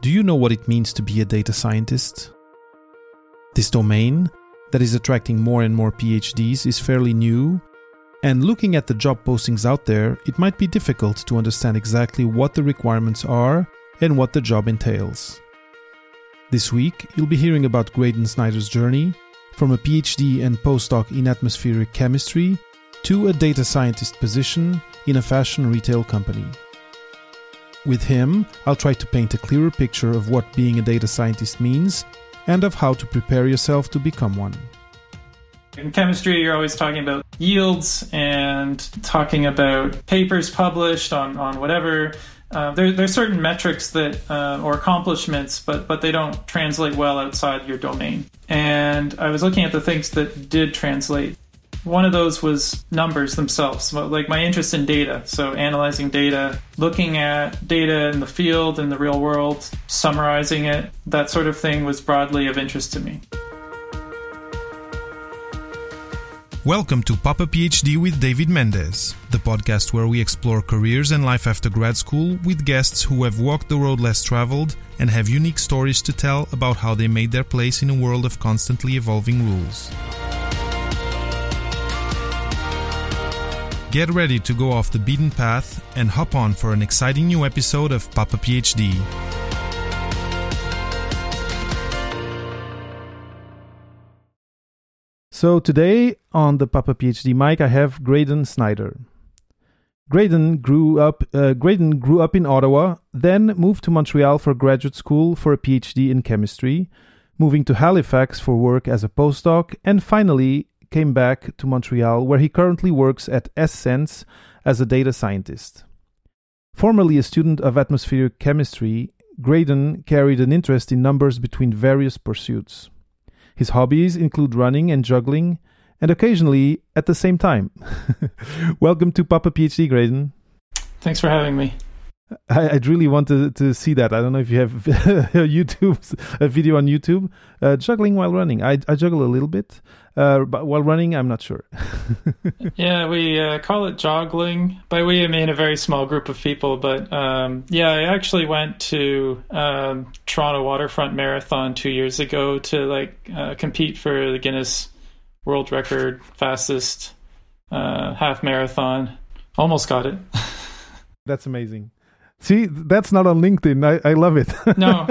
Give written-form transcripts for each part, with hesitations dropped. Do you know what it means to be a data scientist? This domain, that is attracting more and more PhDs, is fairly new, and looking at the job postings out there, it might be difficult to understand exactly what the requirements are and what the job entails. This week, you'll be hearing about Graydon Snyder's journey from a PhD and postdoc in atmospheric chemistry to a data scientist position in a fashion retail company. With him, I'll try to paint a clearer picture of what being a data scientist means and of how to prepare yourself to become one. In chemistry, you're always talking about yields and talking about papers published on whatever. There's certain metrics that or accomplishments, but they don't translate well outside your domain. And I was looking at the things that did translate. One of those was numbers themselves, like my interest in data. So analyzing data, looking at data in the field, in the real world, summarizing it, that sort of thing was broadly of interest to me. Welcome to Papa PhD with David Mendez, the podcast where we explore careers and life after grad school with guests who have walked the road less traveled and have unique stories to tell about how they made their place in a world of constantly evolving rules. Get ready to go off the beaten path and hop on for an exciting new episode of Papa PhD. So today on the Papa PhD mic, I have Graydon Snyder. Graydon grew up in Ottawa, then moved to Montreal for graduate school for a PhD in chemistry, moving to Halifax for work as a postdoc, and finally came back to Montreal, where he currently works at Ssense as a data scientist. Formerly a student of atmospheric chemistry, Graydon carried an interest in numbers between various pursuits. His hobbies include running and juggling, and occasionally at the same time. Welcome to Papa PhD, Graydon. Thanks for having me. I'd really want to see that. I don't know if you have a video on YouTube. Juggling while running. I juggle a little bit, but while running, I'm not sure. Yeah, we call it joggling. By we, I mean a very small group of people. But I actually went to Toronto Waterfront Marathon 2 years ago to compete for the Guinness world record fastest half marathon. Almost got it. That's amazing. See, that's not on LinkedIn. I love it. No.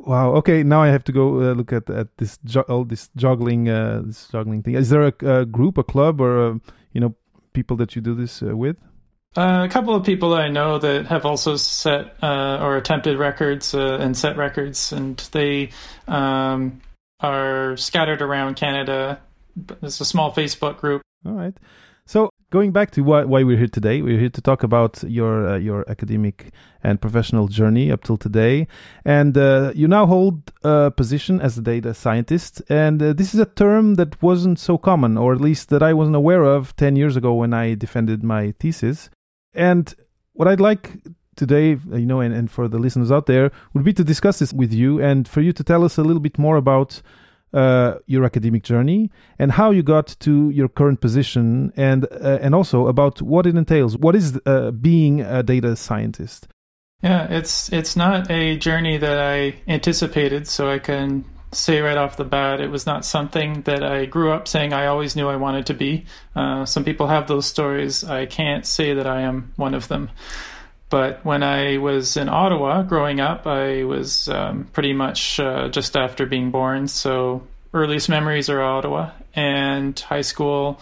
Wow. Okay, now I have to go look at this juggling thing. Is there a group, a club, or people that you do this with? A couple of people that I know that have also set or attempted records and set records, and they are scattered around Canada. It's a small Facebook group. All right. So, going back to why we're here today, we're here to talk about your academic and professional journey up till today. And you now hold a position as a data scientist. And this is a term that wasn't so common, or at least that I wasn't aware of 10 years ago when I defended my thesis. And what I'd like today, and for the listeners out there, would be to discuss this with you and for you to tell us a little bit more about your academic journey and how you got to your current position, and also about what it entails. What is being a data scientist? Yeah, it's not a journey that I anticipated, so I can say right off the bat it was not something that I grew up saying I always knew I wanted to be. Some people have those stories. I can't say that I am one of them. But when I was in Ottawa growing up, I was pretty much just after being born. So earliest memories are Ottawa and high school,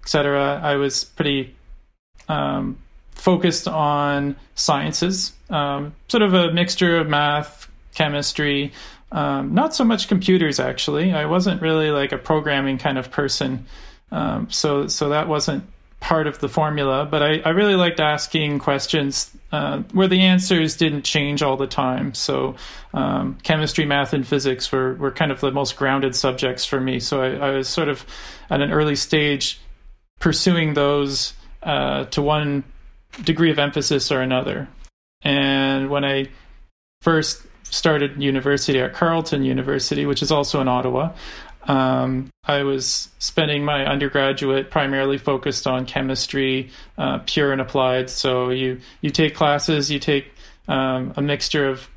etc. I was pretty focused on sciences, sort of a mixture of math, chemistry, not so much computers, actually. I wasn't really like a programming kind of person. So that wasn't part of the formula, but I really liked asking questions where the answers didn't change all the time. So chemistry, math, and physics were kind of the most grounded subjects for me. So I was sort of at an early stage pursuing those to one degree of emphasis or another. And when I first started university at Carleton University, which is also in Ottawa, I was spending my undergraduate primarily focused on chemistry, pure and applied. So you take classes, you take a mixture of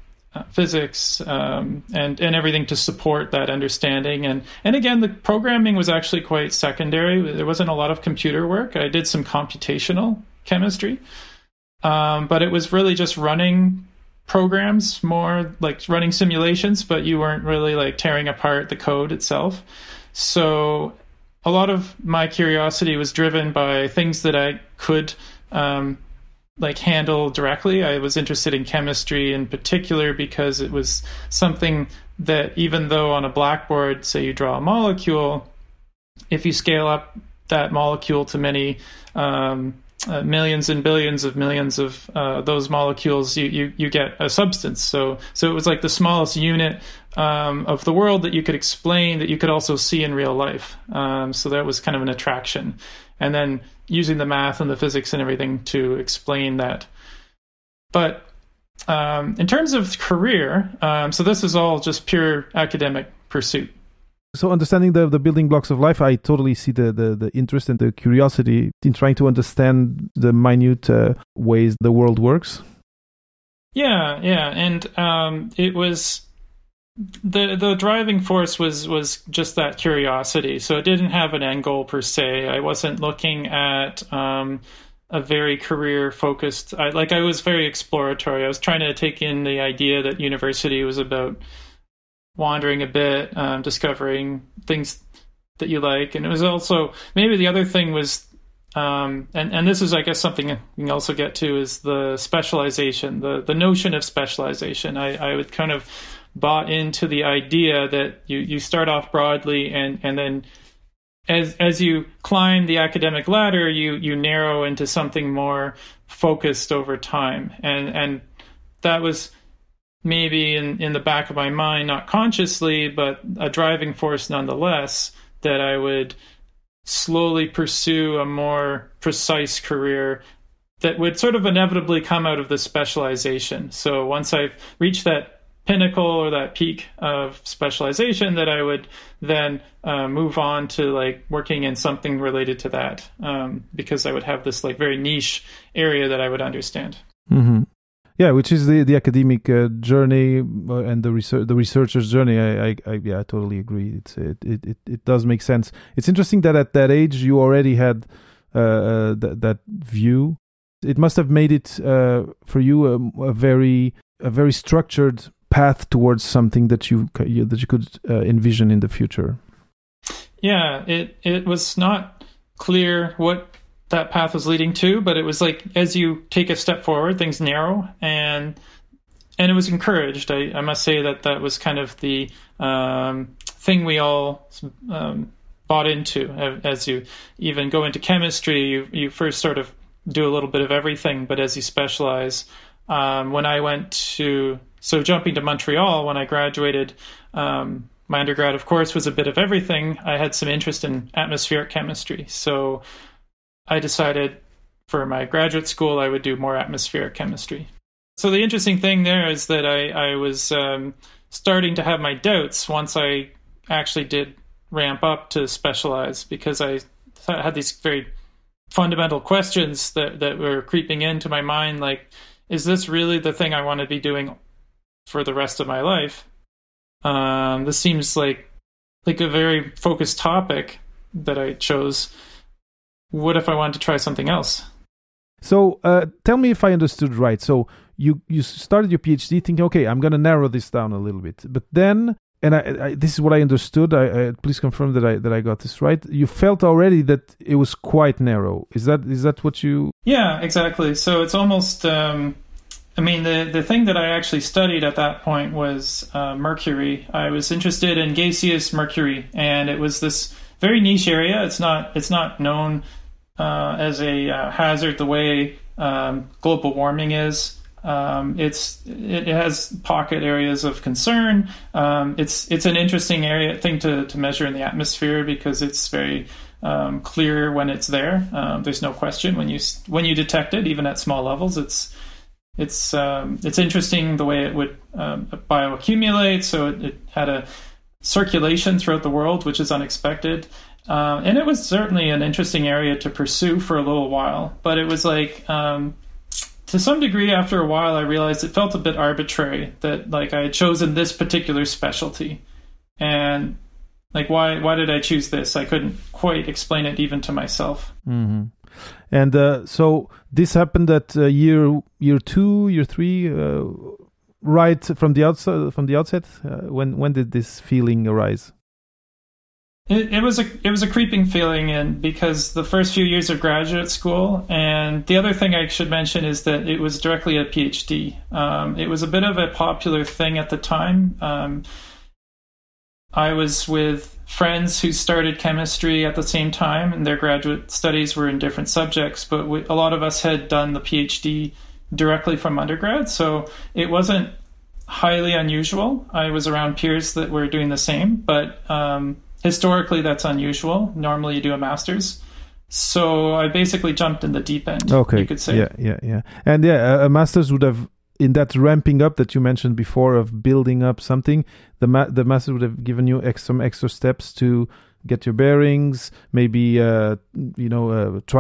physics and everything to support that understanding. And again, the programming was actually quite secondary. There wasn't a lot of computer work. I did some computational chemistry, but it was really just running programs, more like running simulations, but you weren't really like tearing apart the code itself. So a lot of my curiosity was driven by things that I could like handle directly. I was interested in chemistry in particular because it was something that, even though on a blackboard, say you draw a molecule, if you scale up that molecule to many millions and billions of millions of those molecules, you get a substance. So it was like the smallest unit of the world that you could explain, that you could also see in real life. So that was kind of an attraction. And then using the math and the physics and everything to explain that. But in terms of career, so this is all just pure academic pursuit. So understanding the building blocks of life, I totally see the interest and the curiosity in trying to understand the minute ways the world works. Yeah, and it was the driving force was just that curiosity. So it didn't have an end goal per se. I wasn't looking at a very career focused. I was very exploratory. I was trying to take in the idea that university was about wandering a bit, discovering things that you like. And it was also, maybe the other thing was, and this is, I guess, something you can also get to, is the specialization, the notion of specialization. I would kind of bought into the idea that you start off broadly, and then as you climb the academic ladder, you narrow into something more focused over time. And that was maybe in the back of my mind, not consciously, but a driving force nonetheless, that I would slowly pursue a more precise career that would sort of inevitably come out of the specialization. So once I've reached that pinnacle or that peak of specialization, that I would then move on to like working in something related to that, because I would have this like very niche area that I would understand. Mm-hmm. Yeah, which is the academic journey and the researcher's journey. I totally agree. It does make sense. It's interesting that at that age you already had that view. It must have made it for you a very structured path towards something that you could envision in the future. Yeah, it was not clear what that path was leading to, but it was like, as you take a step forward, things narrow, and it was encouraged. I must say that was kind of the thing we all bought into. As you even go into chemistry, you first sort of do a little bit of everything, but as you specialize, when I went to, so jumping to Montreal, when I graduated, my undergrad, of course, was a bit of everything. I had some interest in atmospheric chemistry, so I decided for my graduate school I would do more atmospheric chemistry. So the interesting thing there is that I was starting to have my doubts once I actually did ramp up to specialize, because I had these very fundamental questions that were creeping into my mind, like, is this really the thing I want to be doing for the rest of my life? This seems like a very focused topic that I chose. What if I wanted to try something else? So tell me if I understood right. So you started your PhD thinking, okay, I'm going to narrow this down a little bit. But then, and I this is what I understood. I please confirm that I got this right. You felt already that it was quite narrow. Is that what you? Yeah, exactly. So it's almost. I mean, the thing that I actually studied at that point was mercury. I was interested in gaseous mercury, and it was this very niche area. It's not known as a hazard the way global warming is. It has pocket areas of concern. It's an interesting area thing to measure in the atmosphere, because it's very clear when it's there. There's no question when you detect it, even at small levels. It's interesting the way it would bioaccumulate. So it had a circulation throughout the world, which is unexpected. And it was certainly an interesting area to pursue for a little while, but it was like to some degree, after a while, I realized it felt a bit arbitrary that, like, I had chosen this particular specialty. And, like, why did I choose this? I couldn't quite explain it even to myself. Mm-hmm. And so this happened at year two, year three, right from the outset. When did this feeling arise? It was a creeping feeling, and because the first few years of graduate school, and the other thing I should mention is that it was directly a PhD. It was a bit of a popular thing at the time. I was with friends who started chemistry at the same time, and their graduate studies were in different subjects, but a lot of us had done the PhD directly from undergrad, so it wasn't highly unusual. I was around peers that were doing the same, but historically, that's unusual. Normally, you do a master's. So I basically jumped in the deep end, okay, you could say. Yeah. And yeah, a master's would have, in that ramping up that you mentioned before of building up something, the master's would have given you some extra steps to get your bearings, maybe, try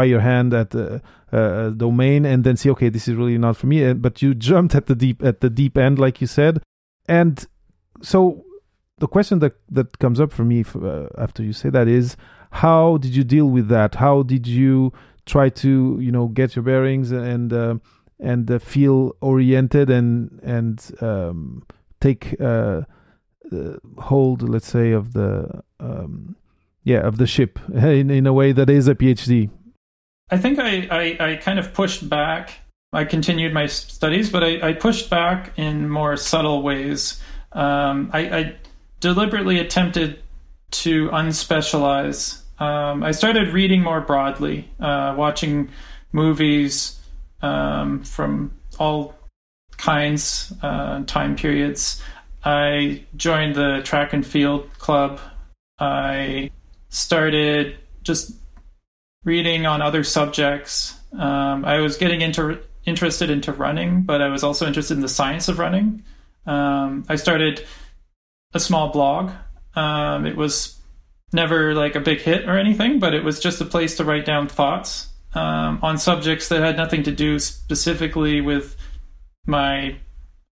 your hand at a domain and then see, okay, this is really not for me. But you jumped at the deep end, like you said. And so the question that comes up for me after you say that is, how did you deal with that? How did you try to, get your bearings and feel oriented and take hold, let's say, of the ship in a way that is a PhD? I think I kind of pushed back. I continued my studies, but I pushed back in more subtle ways. I deliberately attempted to unspecialize. I started reading more broadly, watching movies from all kinds, time periods. I joined the track and field club. I started just reading on other subjects. I was getting interested into running, but I was also interested in the science of running. I started a small blog. It was never like a big hit or anything, but it was just a place to write down thoughts on subjects that had nothing to do specifically with my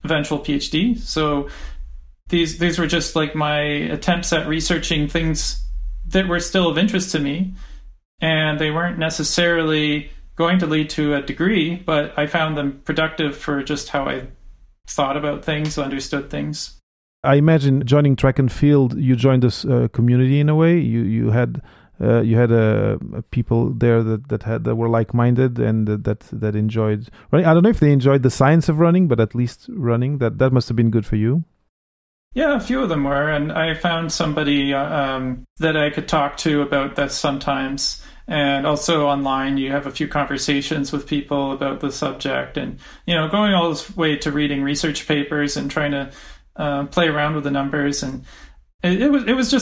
eventual PhD. So these were just like my attempts at researching things that were still of interest to me, and they weren't necessarily going to lead to a degree, but I found them productive for just how I thought about things, understood things. I imagine joining track and field, you joined this community in a way. You had people there that were like-minded and that enjoyed running. I don't know if they enjoyed the science of running, but at least running, that must have been good for you. Yeah, a few of them were, and I found somebody that I could talk to about that sometimes. And also online, you have a few conversations with people about the subject, and going all this way to reading research papers and trying to play around with the numbers, and it was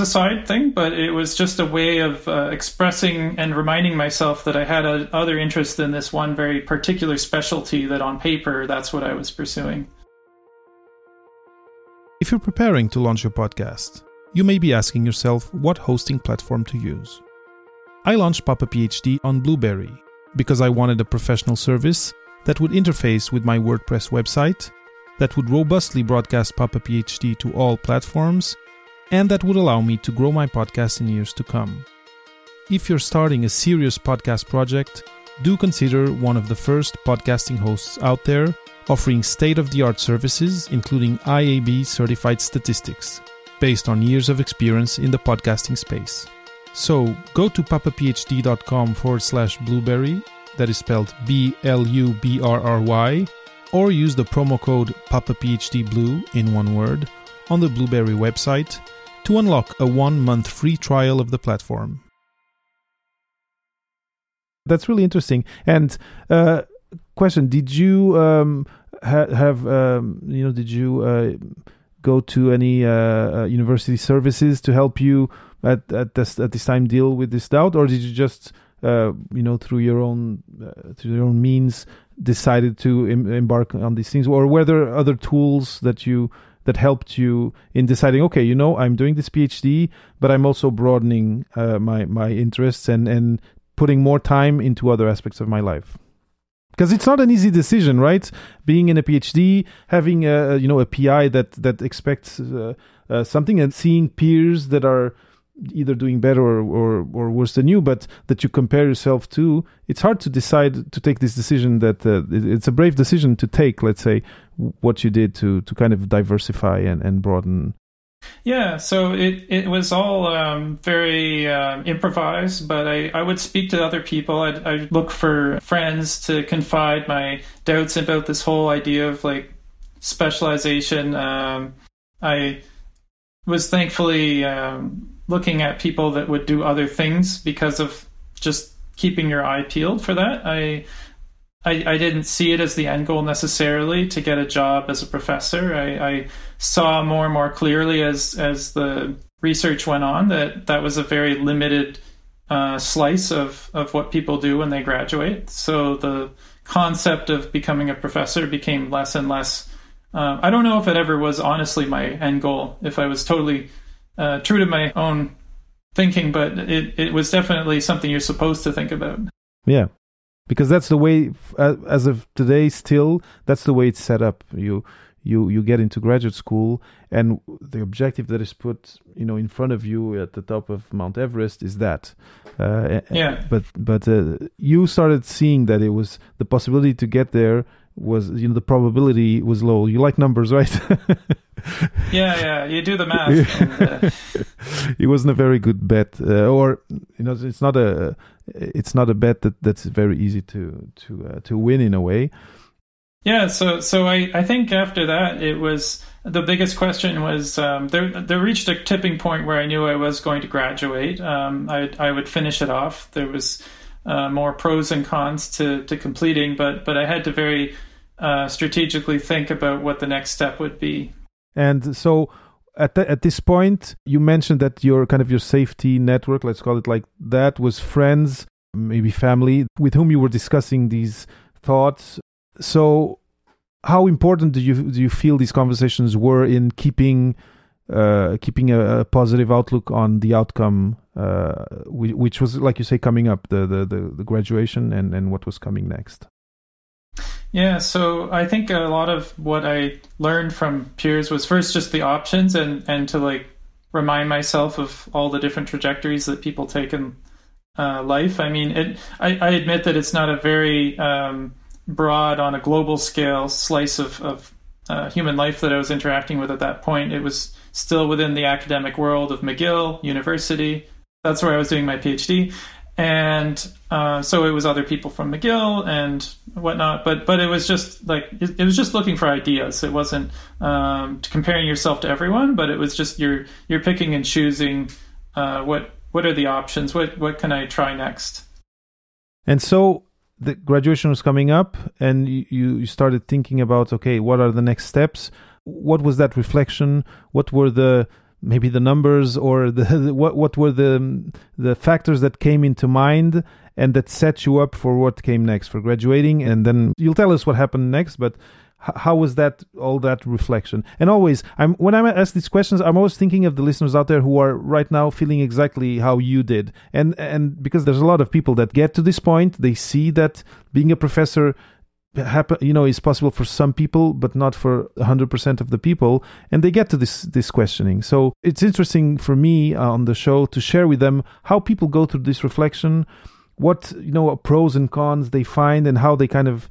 a side thing, but it was just a way of expressing and reminding myself that I had other interest in this one very particular specialty that on paper that's what I was pursuing. If you're preparing to launch your podcast, you may be asking yourself what hosting platform to use. I launched Papa PhD on Blueberry because I wanted a professional service that would interface with my WordPress website, that would robustly broadcast Papa PhD to all platforms, and that would allow me to grow my podcast in years to come. If you're starting a serious podcast project, do consider one of the first podcasting hosts out there, offering state-of-the-art services, including IAB-certified statistics, based on years of experience in the podcasting space. So, go to papaphd.com/blueberry, that is spelled BLUBRRY, or use the promo code PAPAPHDBLUE, in one word, on the Blueberry website to unlock a 1-month free trial of the platform. That's really interesting. And question, did you go to any university services to help you at this time deal with this doubt, or did you just through your own means decided to embark on these things, or were there other tools that helped you in deciding, okay, I'm doing this PhD, but I'm also broadening my interests and putting more time into other aspects of my life? Because it's not an easy decision, right? Being in a PhD, having a PI that expects something, and seeing peers that are either doing better or worse than you, but that you compare yourself to. It's hard to decide to take this decision. That it's a brave decision to take. Let's say what you did to kind of diversify and broaden. Yeah, so it was all very improvised, but I would speak to other people. I'd look for friends to confide my doubts about this whole idea of like specialization. I was thankfully looking at people that would do other things because of just keeping your eye peeled for that. I didn't see it as the end goal necessarily to get a job as a professor. I saw more and more clearly as the research went on that was a very limited slice of what people do when they graduate. So the concept of becoming a professor became less and less. I don't know if it ever was honestly my end goal, if I was totally true to my own thinking, but it was definitely something you're supposed to think about. Yeah. Because that's the way, as of today, still, that's the way it's set up. You get into graduate school, and the objective that is put, in front of you at the top of Mount Everest is that. Yeah. But you started seeing that it was the possibility to get there was, the probability was low. You like numbers, right? Yeah. You do the math. And it wasn't a very good bet, or it's not a bet that's very easy to win in a way. Yeah. So I think after that, it was the biggest question was there reached a tipping point where I knew I was going to graduate. I would finish it off. There was more pros and cons to completing, but I had to very strategically think about what the next step would be. And so at this point, you mentioned that your kind of your safety network, let's call it like that, was friends, maybe family, with whom you were discussing these thoughts. So how important do you feel these conversations were in keeping a positive outlook on the outcome, which was, like you say, coming up, the graduation and what was coming next? Yeah, so I think a lot of what I learned from peers was first just the options and to like remind myself of all the different trajectories that people take in life. I mean, I admit that it's not a very broad on a global scale slice of human life that I was interacting with at that point. It was still within the academic world of McGill University. That's where I was doing my PhD. And so it was other people from McGill and whatnot, but it was just like it was just looking for ideas. It wasn't comparing yourself to everyone, but it was just you're picking and choosing what are the options, what can I try next. And so the graduation was coming up, and you started thinking about, okay, what are the next steps? What was that reflection? What were the numbers or what were the factors that came into mind and that set you up for what came next, for graduating? And then you'll tell us what happened next, but how was that, all that reflection? And always, when I ask these questions, I'm always thinking of the listeners out there who are right now feeling exactly how you did. And because there's a lot of people that get to this point, they see that being a professor is possible for some people, but not for 100% of the people, and they get to this questioning. So it's interesting for me on the show to share with them how people go through this reflection, what pros and cons they find, and how they kind of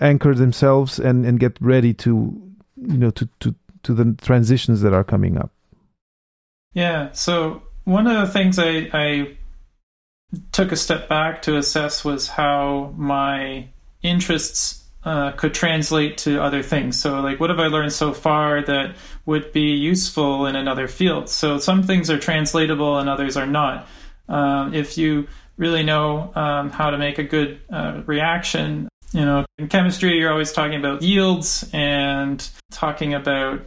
anchor themselves and get ready to the transitions that are coming up. Yeah. So one of the things I took a step back to assess was how my interests could translate to other things. So like, what have I learned so far that would be useful in another field? So some things are translatable and others are not. If you really know how to make a good reaction, in chemistry, you're always talking about yields and talking about,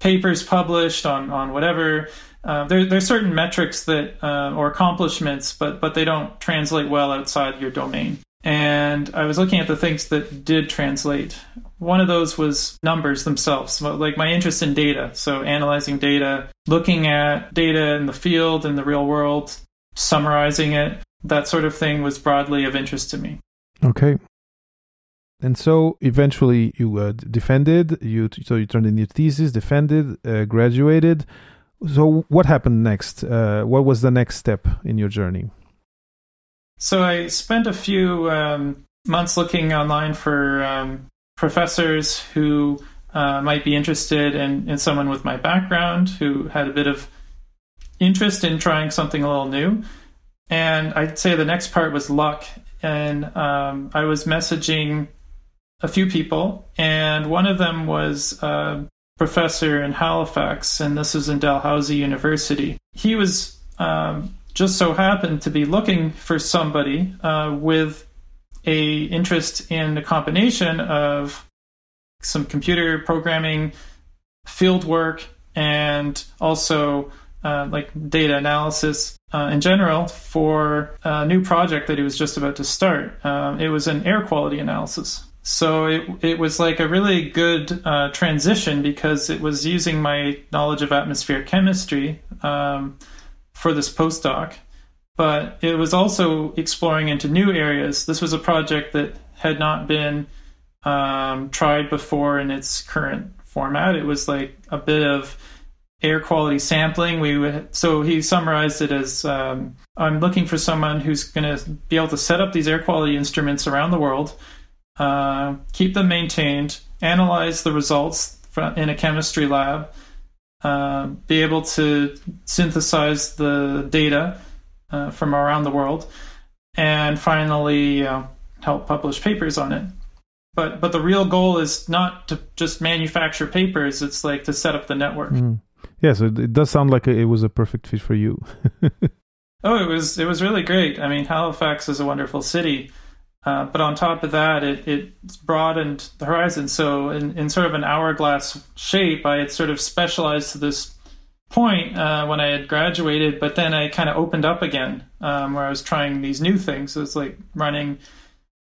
papers published on whatever. There's certain metrics that, or accomplishments, but they don't translate well outside your domain. And I was looking at the things that did translate. One of those was numbers themselves, like my interest in data. So analyzing data, looking at data in the field, in the real world, summarizing it, that sort of thing was broadly of interest to me. Okay. And so eventually you defended, so you turned in your thesis, defended, graduated. So what happened next? What was the next step in your journey? So I spent a few months looking online for professors who might be interested in someone with my background who had a bit of interest in trying something a little new. And I'd say the next part was luck. And I was messaging a few people, and one of them was a professor in Halifax, and this was in Dalhousie University. He was just so happened to be looking for somebody with a interest in a combination of some computer programming, field work, and also like data analysis in general for a new project that he was just about to start. It was an air quality analysis. So it was like a really good transition because it was using my knowledge of atmospheric chemistry for this postdoc, but it was also exploring into new areas. This was a project that had not been tried before in its current format. It was like a bit of air quality sampling. So he summarized it as, I'm looking for someone who's going to be able to set up these air quality instruments around the world, keep them maintained, analyze the results in a chemistry lab, be able to synthesize the data from around the world, and finally help publish papers on it. But the real goal is not to just manufacture papers. It's like to set up the network. Mm. Yeah, so it does sound like it was a perfect fit for you. It was really great. I mean, Halifax is a wonderful city, but on top of that, it broadened the horizon. So in sort of an hourglass shape, I had sort of specialized to this point when I had graduated, but then I kind of opened up again where I was trying these new things. So it's like running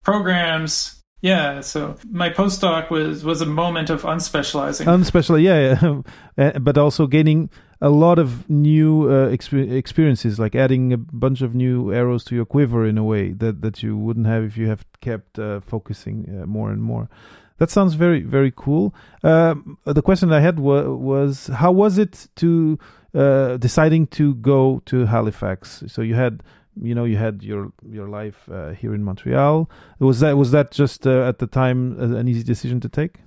programs. Yeah, so my postdoc was a moment of unspecializing. Unspecializing, yeah. But also gaining a lot of new experiences, like adding a bunch of new arrows to your quiver in a way that you wouldn't have if you have kept focusing more and more. That sounds very, very cool. The question I had was how was it to deciding to go to Halifax? So you had... you had your life here in Montreal. Was that just at the time an easy decision to take?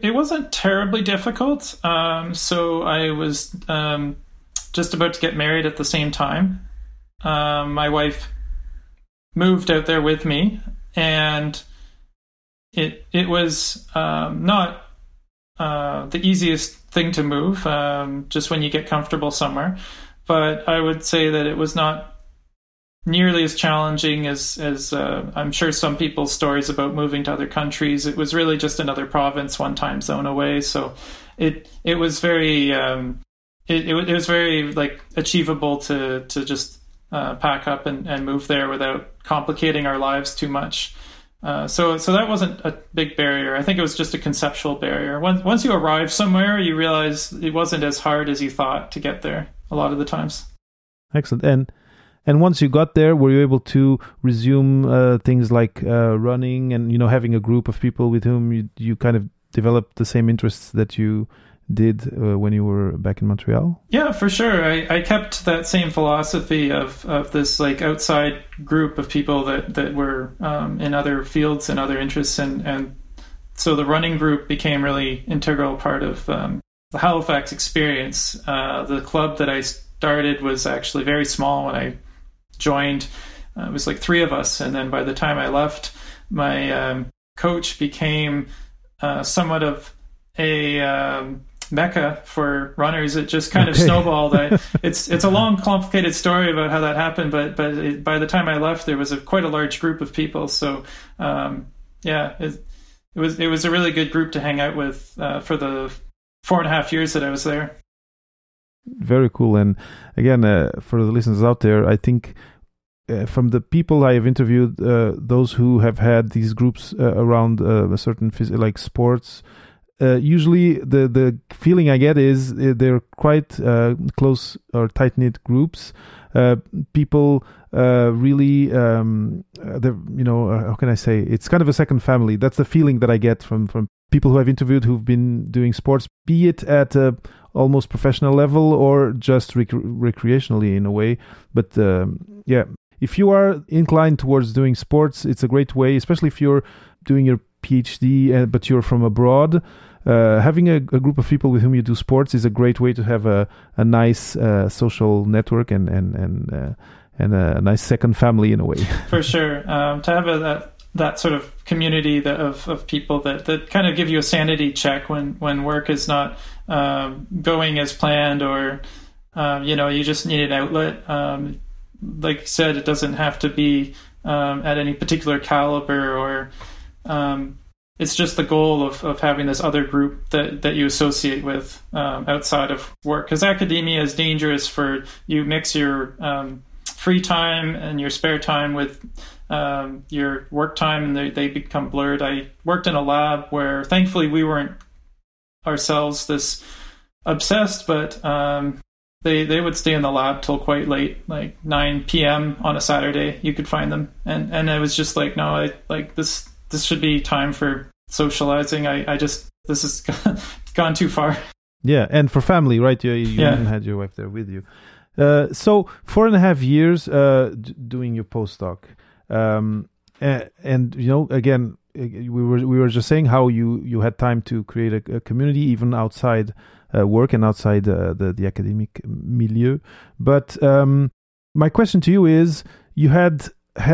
It wasn't terribly difficult. So I was just about to get married at the same time. My wife moved out there with me, and it was not the easiest thing to move. Just when you get comfortable somewhere, but I would say that it was not nearly as challenging as I'm sure some people's stories about moving to other countries. It was really just another province, one time zone away. So it was very it was very like achievable to just pack up and move there without complicating our lives too much. So that wasn't a big barrier. I think it was just a conceptual barrier. Once you arrive somewhere, you realize it wasn't as hard as you thought to get there a lot of the times. Excellent. And once you got there, were you able to resume things like running and, having a group of people with whom you kind of developed the same interests that you did when you were back in Montreal? Yeah, for sure. I kept that same philosophy of this like outside group of people that were in other fields and other interests. And so the running group became really integral part of the Halifax experience. The club that I started was actually very small when I joined. It was like three of us, and then by the time I left, my coach became somewhat of a mecca for runners. It just kind of snowballed. It's a long, complicated story about how that happened, but by the time I left, there was quite a large group of people. So it was a really good group to hang out with for the 4.5 years that I was there. Very cool. And again, for the listeners out there, I think from the people I have interviewed, those who have had these groups around a certain like sports usually the feeling I get is they're quite close or tight-knit groups. People really, how can I say? It's kind of a second family. That's the feeling that I get from people who I've interviewed who've been doing sports, be it at almost professional level or just recreationally in a way. But if you are inclined towards doing sports, it's a great way, especially if you're doing your PhD, but you're from abroad. Having a group of people with whom you do sports is a great way to have a nice social network and a nice second family in a way. For sure. To have that sort of community of people that kind of give you a sanity check when work is not going as planned or, you just need an outlet. Like you said, it doesn't have to be at any particular caliber or... it's just the goal of having this other group that you associate with outside of work, because academia is dangerous for you. Mix your free time and your spare time with your work time, and they become blurred. I worked in a lab where thankfully we weren't ourselves this obsessed, but they would stay in the lab till quite late, like 9 p.m. on a Saturday. You could find them, and I was just like, no, I like this. This should be time for socializing. This has gone too far. Yeah, and for family, right? You even had your wife there with you. So 4.5 years doing your postdoc. Again, we were just saying how you had time to create a community even outside work and outside the academic milieu. But my question to you is, you had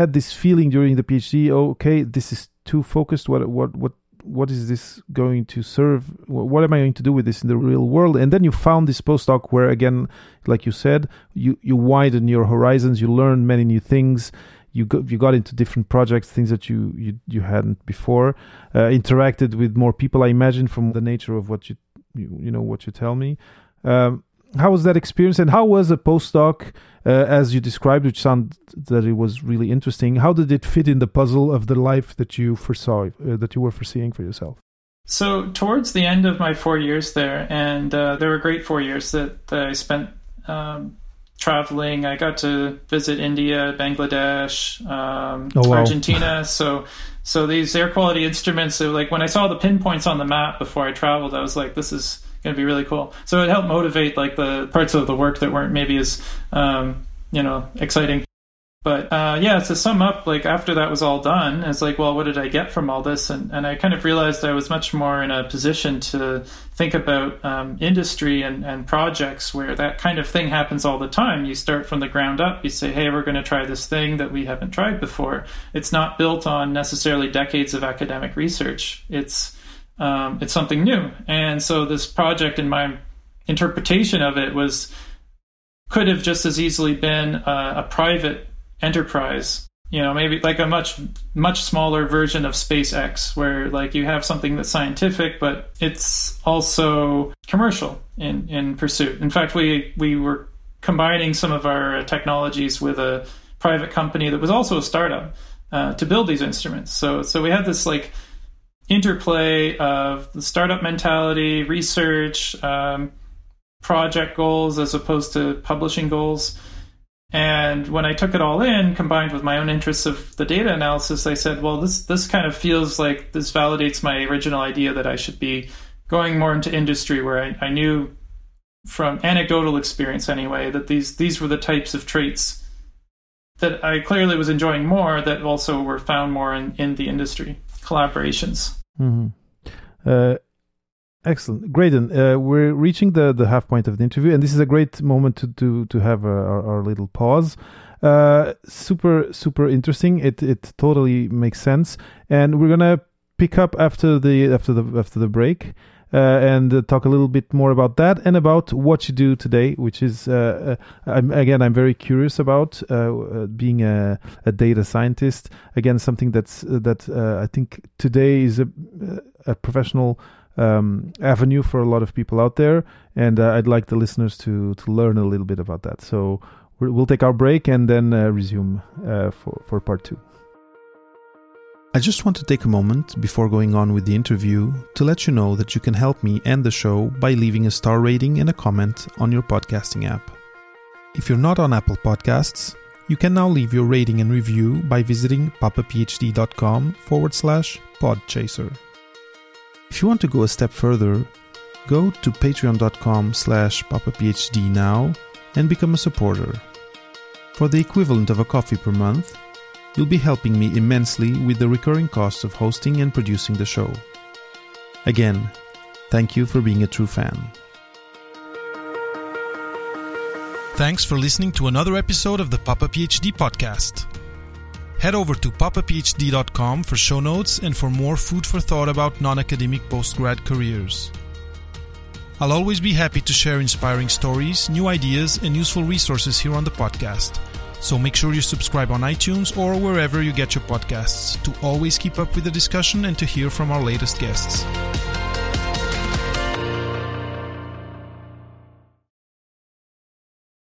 this feeling during the PhD, okay, this is too focused. What is this going to serve? What am I going to do with this in the real world? And then you found this postdoc where, again, like you said, you widen your horizons, you learn many new things, you got into different projects, things that you hadn't before, interacted with more people, I imagine, from the nature of what you tell me. How was that experience, and how was a postdoc, as you described, which sounded that it was really interesting? How did it fit in the puzzle of the life that you foresaw, that you were foreseeing for yourself? So towards the end of my 4 years there, and they were great 4 years that I spent traveling. I got to visit India, Bangladesh, Argentina. So these air quality instruments, like when I saw the pinpoints on the map before I traveled, I was like, this is going to be really cool. So it helped motivate like the parts of the work that weren't maybe as exciting. But to sum up, like after that was all done, it's like, well, what did I get from all this? And I kind of realized I was much more in a position to think about industry and projects where that kind of thing happens all the time. You start from the ground up. You say, hey, we're going to try this thing that we haven't tried before. It's not built on necessarily decades of academic research. It's something new. And so this project, in my interpretation of it, could have just as easily been a private enterprise, maybe like a much, much smaller version of SpaceX, where like you have something that's scientific, but it's also commercial in pursuit. In fact, we were combining some of our technologies with a private company that was also a startup to build these instruments. So we had this like interplay of the startup mentality, research, project goals as opposed to publishing goals. And when I took it all in, combined with my own interests of the data analysis, I said, well, this kind of feels like this validates my original idea that I should be going more into industry, where I knew from anecdotal experience anyway that these were the types of traits that I clearly was enjoying more, that also were found more in the industry collaborations. Mm-hmm. Excellent. Graydon, we're reaching the half point of the interview, and this is a great moment to have our little pause. Super, super interesting. It totally makes sense. And we're going to pick up after the break and talk a little bit more about that and about what you do today, which is, I'm very curious about being a data scientist. Again, something that I think today is a professional avenue for a lot of people out there, and I'd like the listeners to learn a little bit about that. So we'll take our break and then resume for part two. I just want to take a moment before going on with the interview to let you know that you can help me and the show by leaving a star rating and a comment on your podcasting app. If you're not on Apple Podcasts, you can now leave your rating and review by visiting papaphd.com/podchaser. If you want to go a step further, go to patreon.com/papaphd now and become a supporter. For the equivalent of a coffee per month, you'll be helping me immensely with the recurring costs of hosting and producing the show. Again, thank you for being a true fan. Thanks for listening to another episode of the Papa PhD podcast. Head over to papaphd.com for show notes and for more food for thought about non-academic postgrad careers. I'll always be happy to share inspiring stories, new ideas, and useful resources here on the podcast. So make sure you subscribe on iTunes or wherever you get your podcasts to always keep up with the discussion and to hear from our latest guests.